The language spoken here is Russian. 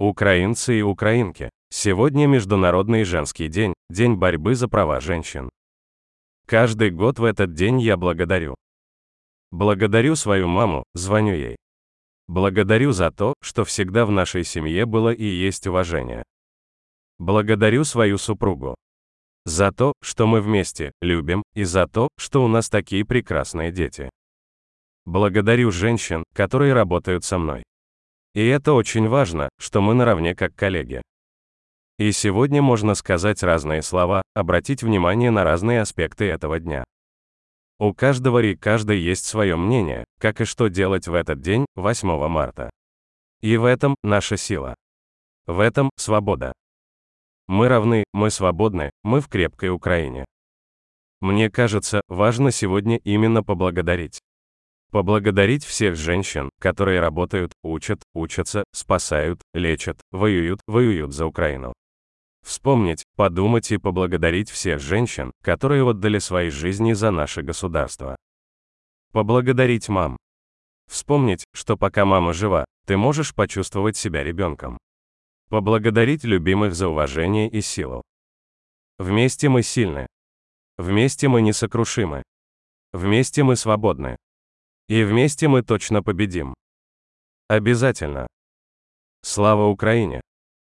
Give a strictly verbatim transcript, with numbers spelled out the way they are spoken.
Украинцы и украинки, сегодня Международный женский день, день борьбы за права женщин. Каждый год в этот день я благодарю. Благодарю свою маму, звоню ей. Благодарю за то, что всегда в нашей семье было и есть уважение. Благодарю свою супругу. За то, что мы вместе, любим, и за то, что у нас такие прекрасные дети. Благодарю женщин, которые работают со мной. И это очень важно, что мы наравне как коллеги. И сегодня можно сказать разные слова, обратить внимание на разные аспекты этого дня. У каждого и каждой есть свое мнение, как и что делать в этот день, восьмого марта. И в этом наша сила. В этом свобода. Мы равны, мы свободны, мы в крепкой Украине. Мне кажется, важно сегодня именно поблагодарить. Поблагодарить всех женщин, которые работают, учат, учатся, спасают, лечат, воюют, воюют за Украину. Вспомнить, подумать и поблагодарить всех женщин, которые отдали свои жизни за наше государство. Поблагодарить мам. Вспомнить, что пока мама жива, ты можешь почувствовать себя ребенком. Поблагодарить любимых за уважение и силу. Вместе мы сильны. Вместе мы несокрушимы. Вместе мы свободны. И вместе мы точно победим. Обязательно. Слава Украине!